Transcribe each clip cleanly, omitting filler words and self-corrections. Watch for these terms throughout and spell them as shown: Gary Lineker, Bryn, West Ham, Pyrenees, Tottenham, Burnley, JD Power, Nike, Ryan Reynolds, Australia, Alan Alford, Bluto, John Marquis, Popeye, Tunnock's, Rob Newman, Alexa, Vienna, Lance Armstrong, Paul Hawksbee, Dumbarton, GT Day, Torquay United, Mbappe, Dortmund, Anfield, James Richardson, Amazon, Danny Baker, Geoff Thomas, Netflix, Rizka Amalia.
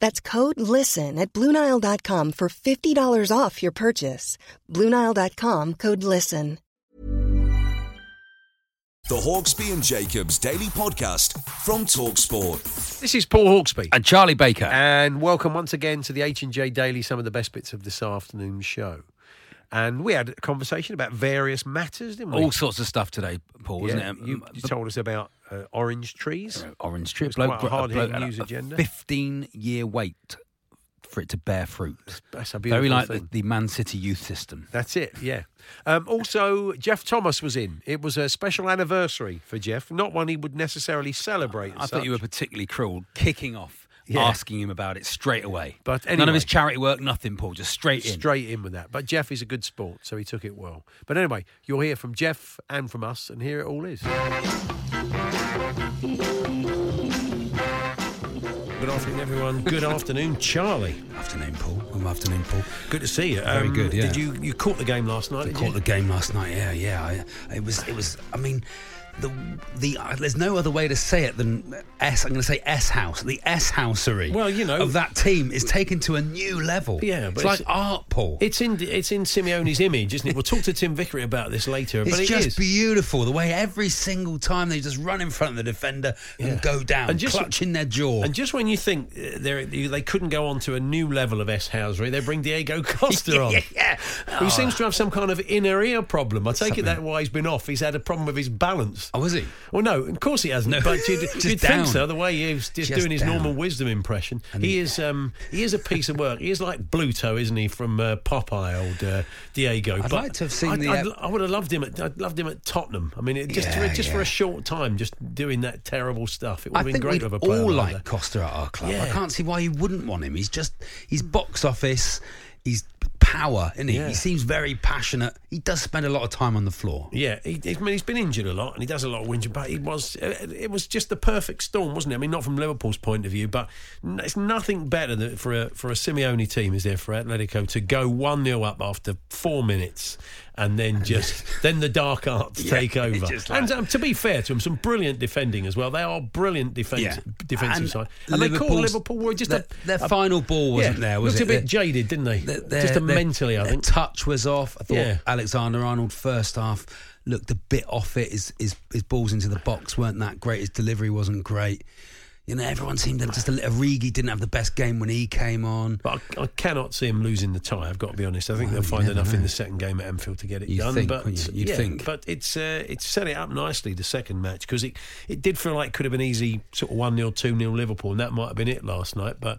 That's code LISTEN at BlueNile.com for $50 off your purchase. BlueNile.com, code LISTEN. The Hawksbee and Jacobs Daily Podcast from TalkSport. This is Paul Hawksbee. And Charlie Baker. And welcome once again to the H&J Daily, some of the best bits of this afternoon's show. And we had a conversation about various matters, didn't we? All sorts of stuff today, Paul, wasn't it? You told us about orange trees. Orange trees. It's quite a hard-hitting news agenda. 15-year wait for it to bear fruit. That's a beautiful thing. Very like the Man City youth system. That's it, yeah. Also, Geoff Thomas was in. It was a special anniversary for Geoff, not one he would necessarily celebrate. I thought you were particularly cruel, kicking off. Yeah. Asking him about it straight away. But anyway, none of his charity work, nothing, Paul, just straight in with that. But Geoff is a good sport, so he took it well. But anyway, you'll hear from Geoff and from us, and here it all is. Good afternoon, everyone. Good afternoon, Charlie. Afternoon, Paul. Good afternoon, Paul. Good to see you. Very good, yeah. Did you caught the game last night? Caught the game last night, yeah. It was. I mean, The there's no other way to say it than S. I'm going to say S house. The S housery. Well, you know, of that team is taken to a new level. Yeah, but it's like art, Paul. It's in Simeone's image, isn't it? We'll talk to Tim Vickery about this later. It's beautiful the way every single time they just run in front of the defender and go down, and just clutching their jaw. And just when you think they couldn't go on to a new level of S housery, they bring Diego Costa on. Who seems to have some kind of inner ear problem. I take it that why he's been off. He's had a problem with his balance. Oh, was he? Well, no, of course he hasn't. No. But you'd think so. The way he's just doing his normal wisdom impression, and he is a piece of work. He is like Bluto, isn't he, from Popeye, old Diego? I'd like to have seen I would have loved him. I'd loved him at Tottenham. I mean, for a short time, just doing that terrible stuff. It would have been great to have a player. I think we'd all like Costa at our club. Yeah. I can't see why you wouldn't want him. He's box office. He's power, isn't he? Yeah. He seems very passionate. He does spend a lot of time on the floor. Yeah, he's been injured a lot, and he does a lot of whinging, but it was just the perfect storm, wasn't it? I mean, not from Liverpool's point of view, but it's nothing better than for a Simeone team, is there, for Atletico to go 1-0 up after 4 minutes. And then the dark arts take over. Like, and to be fair to them, some brilliant defending as well. They are brilliant defensive side. And they call Liverpool their final ball wasn't there, was it? Looked a bit jaded, didn't they? Mentally, I think. Their touch was off. I thought Alexander Arnold first half looked a bit off it. His balls into the box weren't that great. His delivery wasn't great. You know, everyone seemed to just Origi didn't have the best game when he came on. But I cannot see him losing the tie, I've got to be honest. I think they'll find enough in the second game at Anfield to get it done. You'd think. But it's set it up nicely, the second match, because it did feel like it could have been easy, sort of 1-0, 2-0 Liverpool, and that might have been it last night, but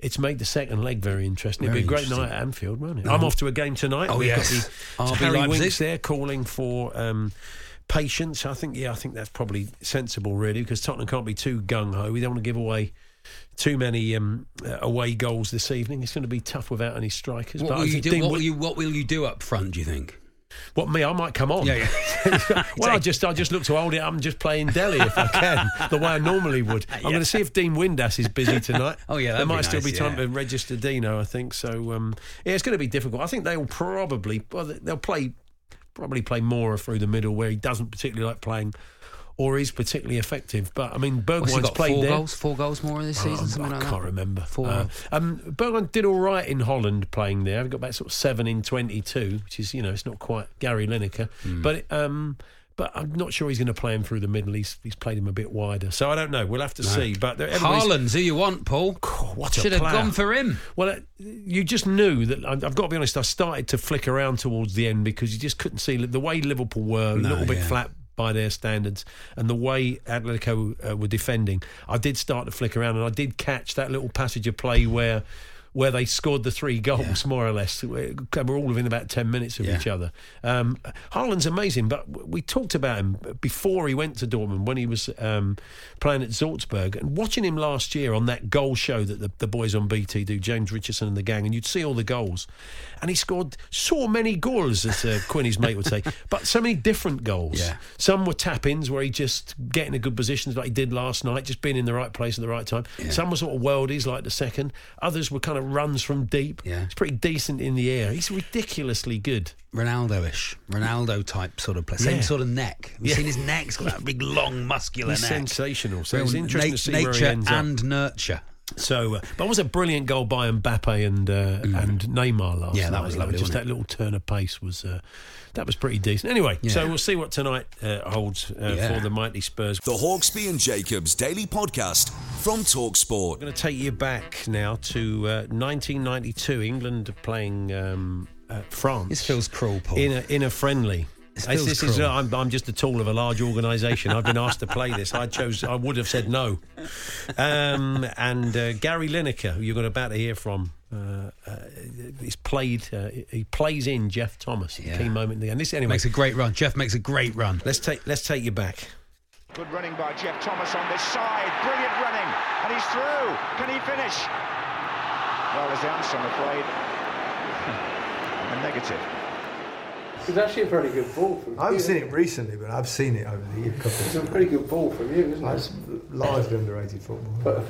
it's made the second leg very interesting. It'll be a great night at Anfield, won't it? I'm off to a game tonight. Oh, yes. Got Harry Winks there calling for patience. I think that's probably sensible, really, because Tottenham can't be too gung-ho. We don't want to give away too many away goals this evening. It's going to be tough without any strikers. What will you do up front, do you think? What, me? I might come on. Yeah. Well, I just look to hold it up and just play in Delhi if I can, the way I normally would. I'm going to see if Dean Windass is busy tonight. There might still be time to register Dino, I think. So it's going to be difficult. I think they'll probably play Mora through the middle, where he doesn't particularly like playing or is particularly effective. But I mean, Bergwijn's played four goals more in this season, something like that. I can't remember. Bergwijn did all right in Holland playing there. He got back sort of 7 in 22, which is, you know, it's not quite Gary Lineker, but I'm not sure he's going to play him through the middle. He's played him a bit wider. So I don't know. We'll have to see. But Haaland's who you want, Paul. Oh, what a player. Should have gone for him. Well, you just knew that. I've got to be honest, I started to flick around towards the end because you just couldn't see the way Liverpool were a little bit flat by their standards, and the way Atletico were defending. I did start to flick around, and I did catch that little passage of play where they scored the 3 goals, more or less. We're all within about 10 minutes of each other. Haaland's amazing, but we talked about him before he went to Dortmund when he was playing at Salzburg, and watching him last year on that goal show that the boys on BT do, James Richardson and the gang, and you'd see all the goals. And he scored so many goals, as Quinny's mate would say, but so many different goals. Yeah. Some were tap-ins where he just getting a good position like he did last night, just being in the right place at the right time. Yeah. Some were sort of worldies like the second. Others were kind of runs from deep. Yeah. He's pretty decent in the air. He's ridiculously good. Ronaldo-ish. Ronaldo-type sort of player. Same sort of neck. Have you seen his neck? He's got that big, long, muscular neck. Sensational. So it's interesting to see where he ends up. Nature and nurture. So, but it was a brilliant goal by Mbappe and Neymar last night. Yeah, that was lovely. Just that little turn of pace was that was pretty decent. Anyway, so we'll see what tonight holds for the mighty Spurs. The Hawksbee and Jacobs Daily Podcast from TalkSport. I'm going to take you back now to 1992, England playing France. This feels cruel, Paul. In a friendly. I'm just a tool of a large organisation. I've been asked to play this. I would have said no. And Gary Lineker, who you're about to hear from, he plays in Geoff Thomas. Yeah. Key moment there. And this anyway makes a great run. Geoff makes a great run. Let's take you back. Good running by Geoff Thomas on this side. Brilliant running, and he's through. Can he finish? Well, there's the answer, I'm afraid. A negative. It was actually a very good ball from you. I haven't seen it recently, but I've seen it over the years. It's a pretty good ball from you, isn't it? It's largely underrated football.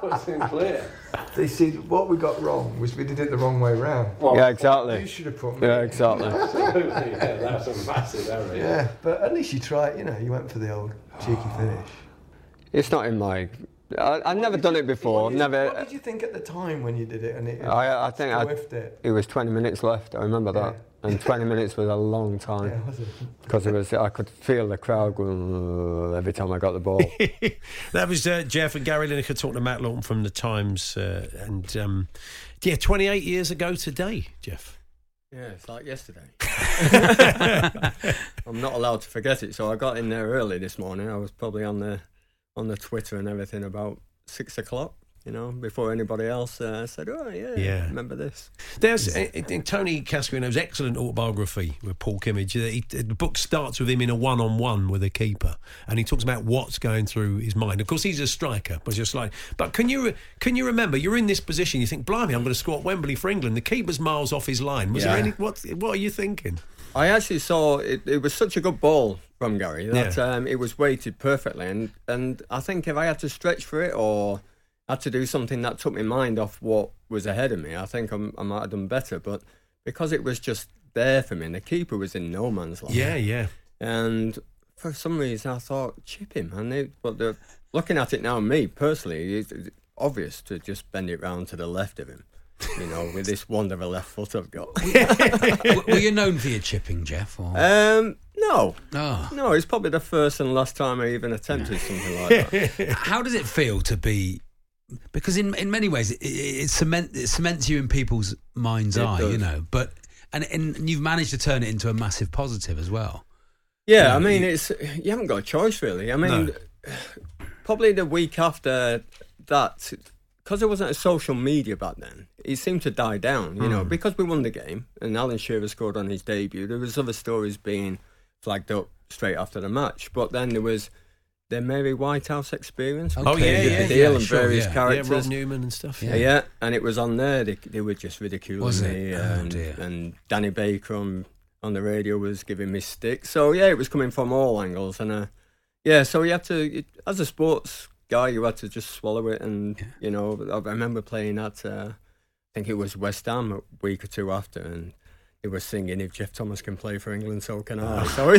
What's in clear? They said what we got wrong was we did it the wrong way round. Well, yeah, exactly. You should have put me. Yeah, exactly. Absolutely, yeah, that's a massive error. Yeah, but at least you tried, you know, you went for the old cheeky finish. It's not in my... I've never done it before. What did you think at the time when you did it? And it was 20 minutes left. I remember that, and 20 minutes was a long time. Yeah, was it? Because it was. I could feel the crowd going every time I got the ball. That was Geoff and Gary Lineker talking to Matt Lawton from the Times, 28 years ago today, Geoff. Yeah, it's like yesterday. I'm not allowed to forget it, so I got in there early this morning. I was probably on the Twitter and everything about 6 o'clock, you know, before anybody else said, oh, yeah, remember this. There's Tony Cascarino's excellent autobiography with Paul Kimmage. The book starts with him in a one-on-one with a keeper, and he talks about what's going through his mind. Of course, he's a striker, but just like... But can you remember, you're in this position, you think, blimey, I'm going to score at Wembley for England. The keeper's miles off his line. Was there any... What are you thinking? I actually saw it was such a good ball from Gary that it was weighted perfectly, and I think if I had to stretch for it or had to do something that took my mind off what was ahead of me, I think I might have done better. But because it was just there for me, and the keeper was in no man's land. Yeah. And for some reason I thought, chip him. But looking at it now, me personally, it's obvious to just bend it round to the left of him. You know, with this wonderful left foot I've got. Were you known for your chipping, Geoff? Or? No. Oh. No, it's probably the first and last time I even attempted something like that. How does it feel to be... Because in many ways, it cements you in people's mind's eye, does. You know. But and you've managed to turn it into a massive positive as well. Yeah, I mean, you haven't got a choice, really. I mean, probably the week after that... Because there wasn't a social media back then, it seemed to die down, you know, because we won the game and Alan Shearer scored on his debut. There was other stories being flagged up straight after the match. But then there was the Mary Whitehouse experience. Okay. Oh, yeah. Deal and various characters. Yeah, Rob Newman and stuff. Yeah, and it was on there. They were just ridiculing me. And Danny Baker on the radio was giving me stick. So, yeah, it was coming from all angles. And, so you have to, as a sports guy, you had to just swallow it, and you know, I remember playing at I think it was West Ham a week or two after, and It was singing, if Geoff Thomas can play for England, so can I. So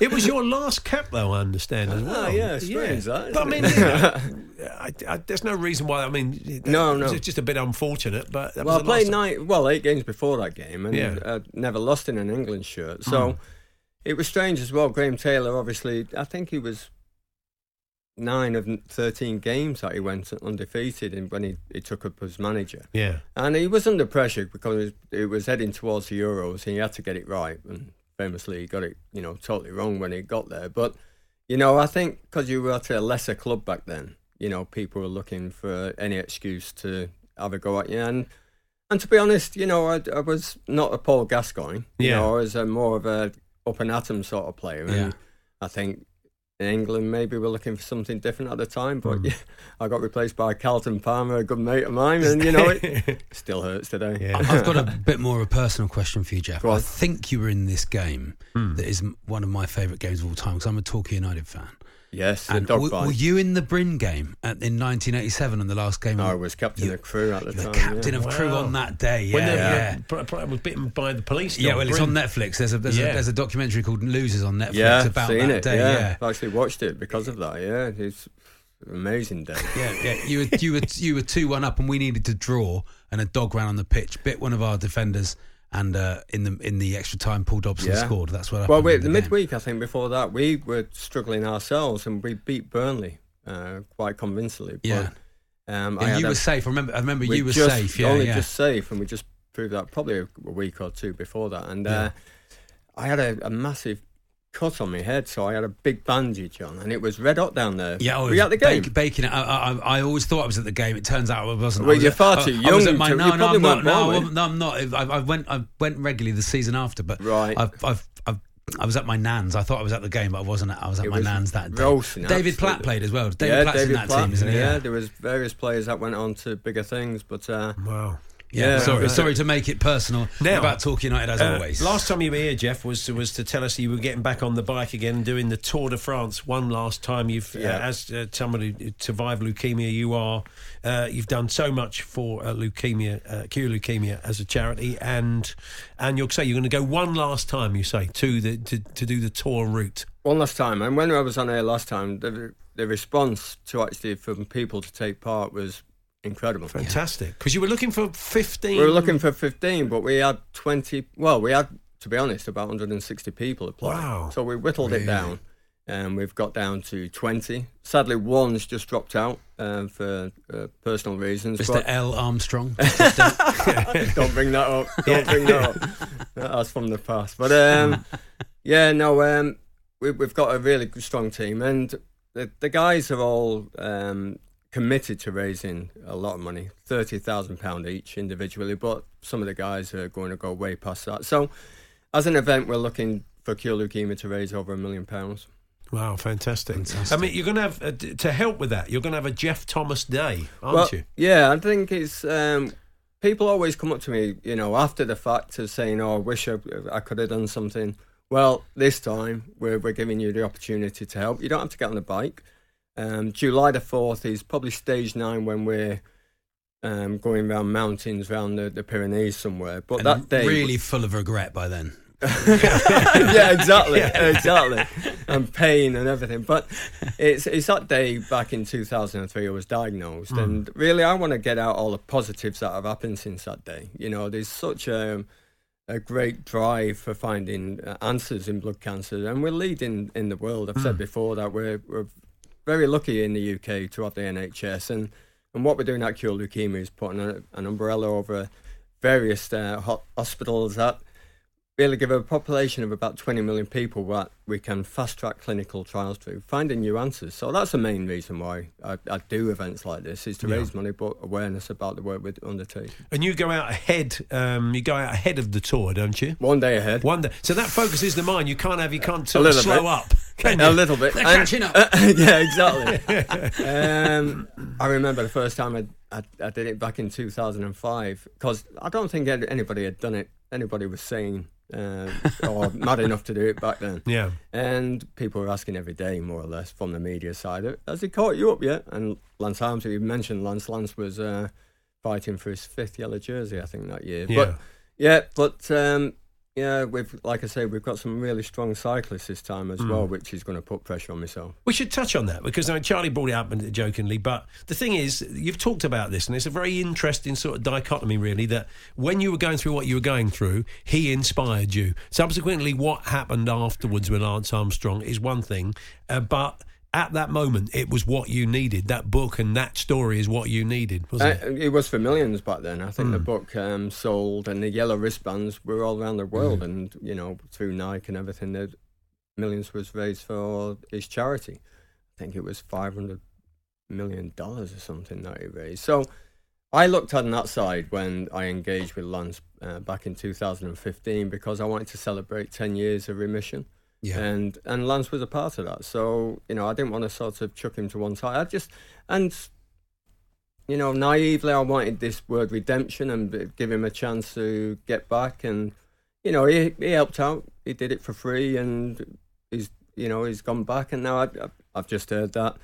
it was your last cap, though, I understand, as well. Yeah, strange, that. But I mean, there's no reason why. I mean, no, it's just a bit unfortunate. But that I played 8 games before that game, and never lost in an England shirt. So it was strange as well. Graham Taylor, obviously, I think he was 9 of 13 games that he went undefeated in when he took up as manager. Yeah. And he was under pressure because it was heading towards the Euros and he had to get it right. And famously, he got it, totally wrong when he got there. But, I think because you were at a lesser club back then, people were looking for any excuse to have a go at you. And to be honest, I was not a Paul Gascoigne. I was more of a up and at 'em sort of player. And I think in England, maybe we're looking for something different at the time, but I got replaced by Carlton Palmer, a good mate of mine, and it still hurts today. Yeah. I've got a bit more of a personal question for you, Geoff. I think you were in this game that is one of my favourite games of all time because I'm a Torquay United fan. Yes, and were you in the Bryn game in 1987 on the last game? I was captain of crew at the time. Captain of crew on that day, I was bitten by the police. Yeah, well, Bryn. It's on Netflix. There's a documentary called Losers on Netflix about that day. Yeah, I actually watched it because of that. Yeah, it's an amazing day. You were 2-1 up, and we needed to draw. And a dog ran on the pitch, bit one of our defenders. And in the extra time, Paul Dobson scored. That's what happened. Well, the midweek, I think, before that, we were struggling ourselves and we beat Burnley quite convincingly. Yeah. But, and you were safe. I remember you were safe. Yeah, only just safe. And we just proved that probably a week or two before that. And I had a massive cut on my head, so I had a big bandage on, and it was red hot down there. Yeah, were you at the game? Baking it. I always thought I was at the game. It turns out I wasn't. Well, you're far too young. No, I'm not. I went regularly the season after, but right. I was at my nan's. I thought I was at the game, but I wasn't. I was at my nan's that day. Roasting, David Platt played as well. David Platt's in that team, isn't he? Yeah, there was various players that went on to bigger things, but wow. Yeah, sorry to make it personal now, about Torquay United as always. Last time you were here, Geoff, was to tell us you were getting back on the bike again and doing the Tour de France one last time. You've, as somebody who survived leukemia, you are, you've done so much for leukemia, Cure Leukemia as a charity, and you'll say you're going to go one last time. You say to do the tour route one last time. And when I was on here last time, the response to actually from people to take part was incredible. Fantastic. Because you were looking for 15. We were looking for 15, but we had 20. Well, we had, to be honest, about 160 people apply. Wow. So we whittled it down and we've got down to 20. Sadly, one's just dropped out for personal reasons. Mr. L. Armstrong. Don't bring that up. That's from the past. But we've got a really strong team, and the guys are all committed to raising a lot of money, £30,000 each individually, but some of the guys are going to go way past that. So as an event, we're looking for Cure Leukemia to raise over £1 million. Wow, fantastic. I mean, you're going to have, to help with that, you're going to have a Geoff Thomas Day, aren't you? Yeah, I think it's, people always come up to me, after the fact of saying, I wish I could have done something. Well, this time we're giving you the opportunity to help. You don't have to get on a bike. July the 4th is probably stage 9 when we're going round mountains, round the Pyrenees somewhere. But and that day really full of regret by then. Exactly, and pain and everything. But it's that day back in 2003 I was diagnosed, and really I want to get out all the positives that have happened since that day. There's such a great drive for finding answers in blood cancer, and we're leading in the world. I've said before that we're very lucky in the UK to have the NHS, and what we're doing at Cure Leukemia is putting an umbrella over various hospitals that really give a population of about 20 million people what we can fast-track clinical trials through, finding new answers. So that's the main reason why I do events like this, is to raise money, but awareness about the work we undertake. And you go out ahead, of the tour, don't you? One day ahead. So that focuses the mind. You can't slow up. A little bit. They're catching up. Yeah, exactly. I remember the first time I did it back in 2005, because I don't think anybody had done it. Anybody was saying or mad enough to do it back then. Yeah. And people were asking every day, more or less, from the media side, has he caught you up yet? And Lance Armstrong, you mentioned Lance was fighting for his 5th yellow jersey, I think, that year. Yeah. But Yeah, like I say, we've got some really strong cyclists this time as well, which is going to put pressure on myself. We should touch on that because I mean, Charlie brought it up jokingly, but the thing is, you've talked about this, and it's a very interesting sort of dichotomy, really, that when you were going through what you were going through, he inspired you. Subsequently, what happened afterwards with Lance Armstrong is one thing, but at that moment, it was what you needed. That book and that story is what you needed, wasn't it? It was for millions back then. I think the book sold, and the yellow wristbands were all around the world. And, you know, through Nike and everything, the millions was raised for his charity. I think it was $500 million or something that he raised. So I looked on that side when I engaged with Lance back in 2015 because I wanted to celebrate 10 years of remission. Yeah. And Lance was a part of that. So, you know, I didn't want to sort of chuck him to one side. Naively, I wanted this word redemption and give him a chance to get back. And, you know, he helped out. He did it for free and he's gone back. And now I've just heard that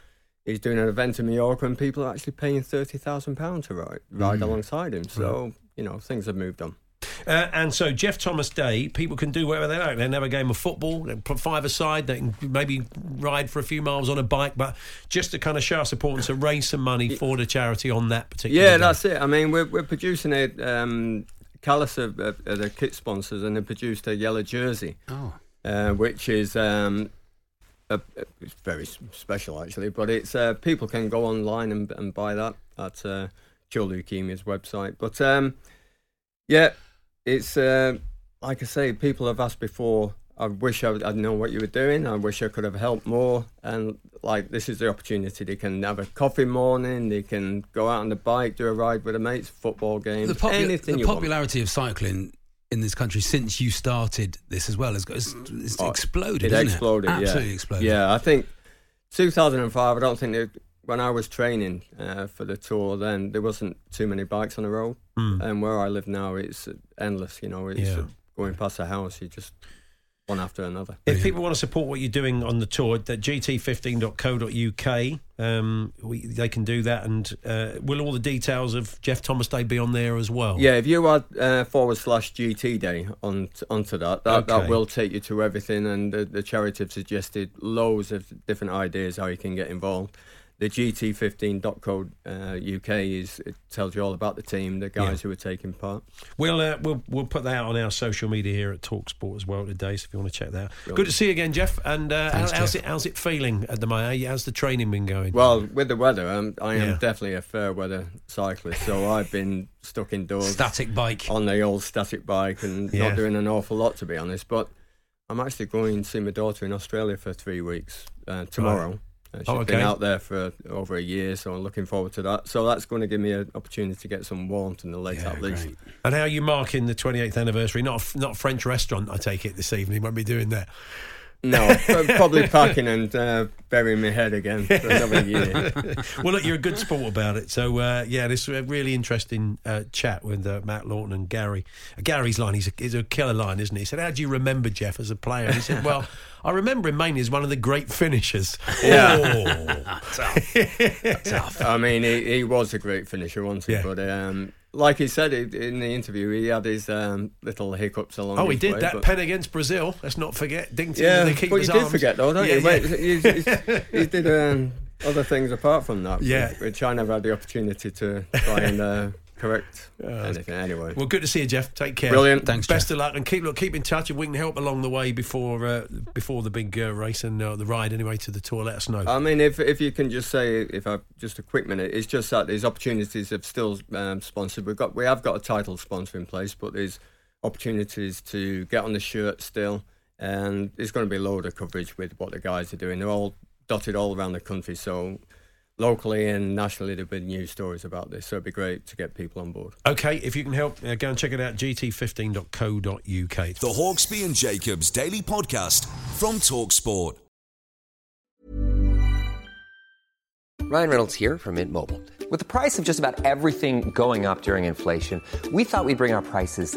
he's doing an event in Mallorca and people are actually paying £30,000 to ride alongside him. So, you know, things have moved on. And so Geoff Thomas Day, people can do whatever they like. They can have a game of football, they can put five-a-side, they can maybe ride for a few miles on a bike, but just to kind of show our support and to raise some money for the charity on that particular day. That's it. I mean, we're producing a Callis are the kit sponsors, and they produced a yellow jersey, which is it's very special, actually, but it's people can go online and buy that at Cure Leukemia's website. But, it's, like I say, people have asked before, I wish I'd known what you were doing. I wish I could have helped more. And, like, this is the opportunity. They can have a coffee morning. They can go out on the bike, do a ride with their mates, football games, anything you want. The popularity of cycling in this country since you started this as well has exploded, hasn't it? Absolutely exploded. Yeah, I think 2005, I don't think when I was training for the tour then, there wasn't too many bikes on the road. And where I live now, it's endless, you know. It's going past the house, you just one after another. If people want to support what you're doing on the tour, that gt15.co.uk, they can do that. And will all the details of Geoff Thomas Day be on there as well? Yeah, if you add / GT Day onto that will take you to everything. And the charity have suggested loads of different ideas how you can get involved. The gt15.co.uk tells you all about the team, the guys who are taking part. We'll put that out on our social media here at TalkSport as well today, so if you want to check that out. Sure. Good to see you again, Geoff. And how's it feeling at the moment? How's the training been going? Well, with the weather, I am definitely a fair weather cyclist, so I've been stuck indoors. Static bike. On the old static bike and not doing an awful lot, to be honest. But I'm actually going to see my daughter in Australia for 3 weeks tomorrow. Right. She's been out there for over a year, so I'm looking forward to that. So that's going to give me an opportunity to get some warmth in the lake, at least. Great. And how are you marking the 28th anniversary? Not a French restaurant, I take it, this evening. Won't be doing that. No, probably packing and burying my head again for another year. Well, look, you're a good sport about it. So, this was a really interesting chat with Matt Lawton and Gary. Gary's line, he's a killer line, isn't he? He said, how do you remember Geoff as a player? And he said, well, I remember him mainly as one of the great finishers. Yeah. Tough. I mean, he was a great finisher, wasn't he? Yeah. But, like he said in the interview, he had his little hiccups along the way. Oh, he did. That pen against Brazil, let's not forget. Dinged in the keeper's arms. But you did forget, though, don't you? Yeah. He did other things apart from that. Yeah. Which I never had the opportunity to try and correct anything anyway. Well, good to see you, Geoff. Take care. Brilliant. Thanks, Best Geoff. Of luck. And keep in touch. If we can help along the way before the big race and the ride anyway to the tour, let us know. I mean, if you can just say, just a quick minute, it's just that these opportunities have still sponsored. We have got a title sponsor in place, but there's opportunities to get on the shirt still. And there's going to be a load of coverage with what the guys are doing. They're all dotted all around the country, so locally and nationally, there have been news stories about this, so it'd be great to get people on board. Okay, if you can help, go and check it out, gt15.co.uk. The Hawksbee and Jacobs Daily Podcast from TalkSport. Ryan Reynolds here from Mint Mobile. With the price of just about everything going up during inflation, we thought we'd bring our prices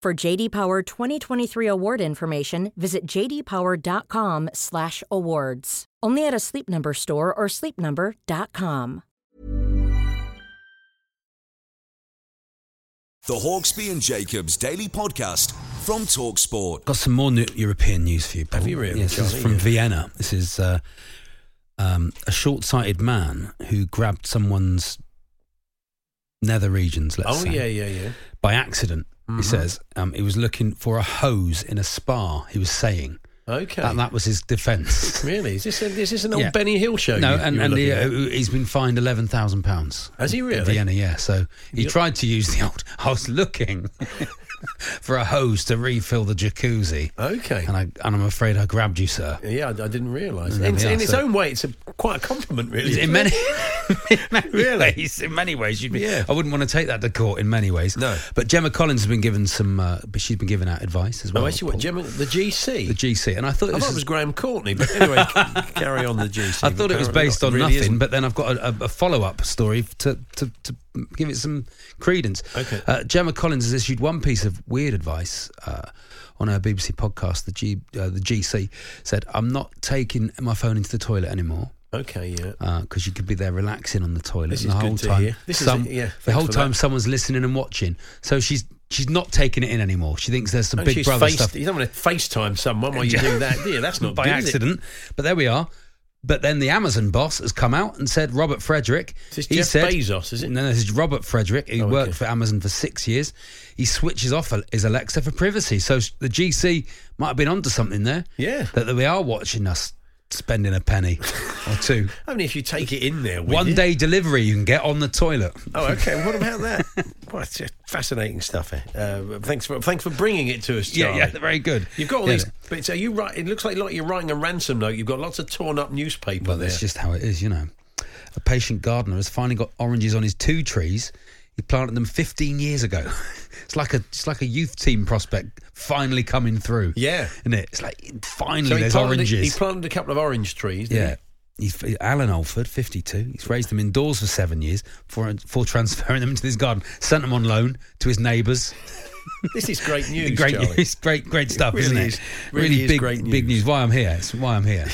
For JD Power 2023 award information, visit jdpower.com/awards. Only at a Sleep Number store or sleepnumber.com. The Hawksbee and Jacobs Daily Podcast from TalkSport. Got some more new European news for you, Paul. Have you really? Yes, this is from Vienna. This is a short-sighted man who grabbed someone's nether regions, let's say. Oh, yeah. By accident. Mm-hmm. He says he was looking for a hose in a spa, he was saying. Okay. That was his defence. Really? Is this an old Benny Hill show? No, he's been fined £11,000. Has he really? In Vienna, yeah. So he tried to use the old, I was looking for a hose to refill the jacuzzi. Okay. And I'm afraid I grabbed you, sir. Yeah, I didn't realise that. In its own way, it's quite a compliment, really. In many ways, you'd be. Yeah. I wouldn't want to take that to court. In many ways, no. But Gemma Collins has been given some. But she's been giving out advice as well. Oh, actually, what, Gemma, the GC, and I thought it was Graham Courtney. But anyway, carry on the GC. I thought it was based on really nothing, but then I've got a follow-up story to give it some credence. Okay. Gemma Collins has issued one piece of weird advice on her BBC podcast. The GC said, "I'm not taking my phone into the toilet anymore." Okay, yeah. Because you could be there relaxing on the toilet the whole time someone's listening and watching. So she's not taking it in anymore. She thinks there's some Big Brother stuff. You don't want to FaceTime someone while you do that, do you? That's not by accident. But there we are. But then the Amazon boss has come out and said, Robert Frederick... Bezos, is it? No, this is Robert Frederick, who worked for Amazon for 6 years. He switches off his Alexa for privacy. So the GC might have been onto something there. Yeah. That they are watching us. Spending a penny or two. I mean, if you take it in there, one day delivery you can get on the toilet. Oh, okay. Well, what about that? Well, it's just fascinating stuff. Thanks for bringing it to us, Charlie. Yeah, very good. You've got all these. But are you right? It looks like you're writing a ransom note. You've got lots of torn up newspaper. Well, that's just how it is, you know. A patient gardener has finally got oranges on his 2 trees. He planted them 15 years ago. It's like a youth team prospect finally coming through. Yeah. Isn't it? It's like, finally, so there's oranges. He planted a couple of orange trees, didn't he? He's Alan Alford, 52. He's raised them indoors for 7 years before transferring them into his garden. Sent them on loan to his neighbours. This is great news, Charlie. It's great stuff, really, isn't it? Really is great news. Big news. It's why I'm here.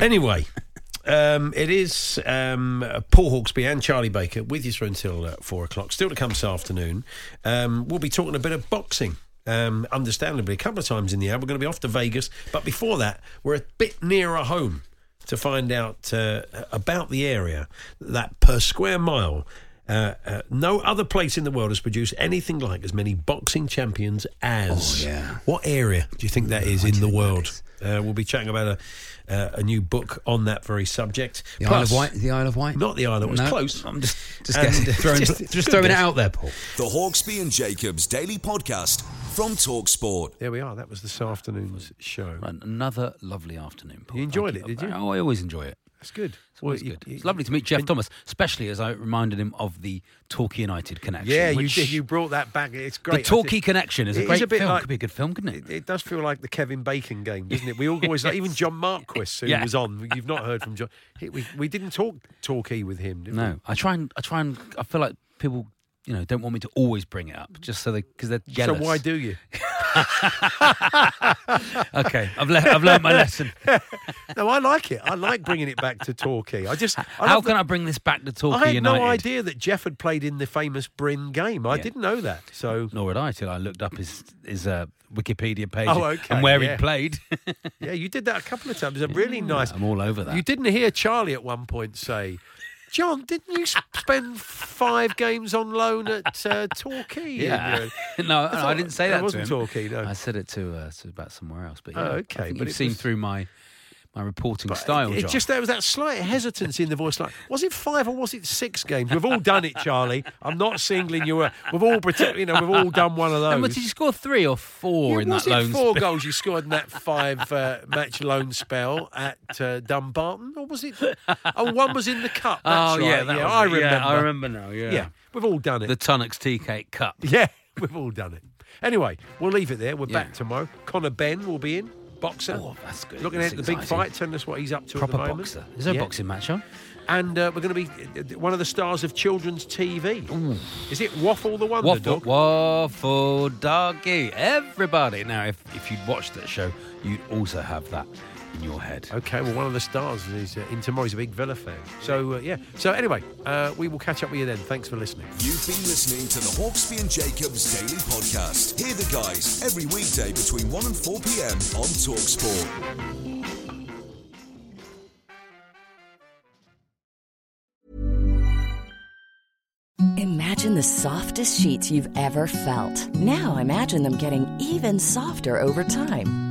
Anyway... it is Paul Hawksbee and Charlie Baker with you through until 4 o'clock. Still to come this afternoon, we'll be talking a bit of boxing, understandably, a couple of times in the hour. We're going to be off to Vegas, but before that, we're a bit nearer home to find out about the area that per square mile, no other place in the world has produced anything like as many boxing champions as. Oh, yeah. What area do you think that is in the world? We'll be chatting about a new book on that very subject. The Isle of Wight? Not the Isle of Wight. No, close. I'm just guessing. Just throwing it out there, Paul. The Hawksbee and Jacobs Daily Podcast from TalkSport. There we are. That was this afternoon's show. Another lovely afternoon, Paul. You enjoyed it, did you? Oh, I always enjoy it. That's good. It's good. It's lovely to meet Geoff Thomas, especially as I reminded him of the Torquay United connection. Yeah, you brought that back. It's great. The Torquay connection is a great film. Like, could be a good film, couldn't it? It does feel like the Kevin Bacon game, doesn't it? We always, like, even John Marquis, who was on, you've not heard from John. We didn't talk Torquay with him, did we? No, I try and I feel like people, you know, don't want me to always bring it up just so because they're jealous. So why do you? Okay, I've learned my lesson. No, I like it. I like bringing it back to Torquay. How can I bring this back to Torquay? I had United? No idea that Geoff had played in the famous Bryn game. I didn't know that. So nor had I till I looked up his Wikipedia page and where he played. Yeah, you did that a couple of times. Really nice. I'm all over that. You didn't hear Charlie at one point say, John, didn't you spend 5 games on loan at Torquay? Yeah. I didn't say that to him. It wasn't Torquay, no. I said it to about somewhere else. But yeah, I think you've seen through my reporting style, John. Just there was that slight hesitancy in the voice. Like, was it 5 or was it 6 games? We've all done it, Charlie. I'm not singling you out. We've all done one of those. And did you score 3 or 4 in that loan spell? Was it 4 goals you scored in that 5-match loan spell at Dumbarton, or was it? Oh, one was in the cup. I remember. Yeah, I remember now. Yeah, we've all done it. The Tunnock's Tea Cake Cup. Yeah, we've all done it. Anyway, we'll leave it there. We're back tomorrow. Connor Ben will be in. Boxer. Oh, that's good. Looking ahead at the big fight, telling us what he's up to at the moment. Proper boxer. Is there a boxing match on? And we're going to be one of the stars of children's TV. Ooh. Is it Waffle the Wonder Dog? Waffle Doggy. Everybody. Now, if you'd watched that show, you'd also have that in your head. OK, well, one of the stars is in tomorrow's a big Villa fan. So, So, anyway, we will catch up with you then. Thanks for listening. You've been listening to the Hawksbee and Jacobs Daily Podcast. Hear the guys every weekday between 1 and 4pm on TalkSport. Imagine the softest sheets you've ever felt. Now imagine them getting even softer over time.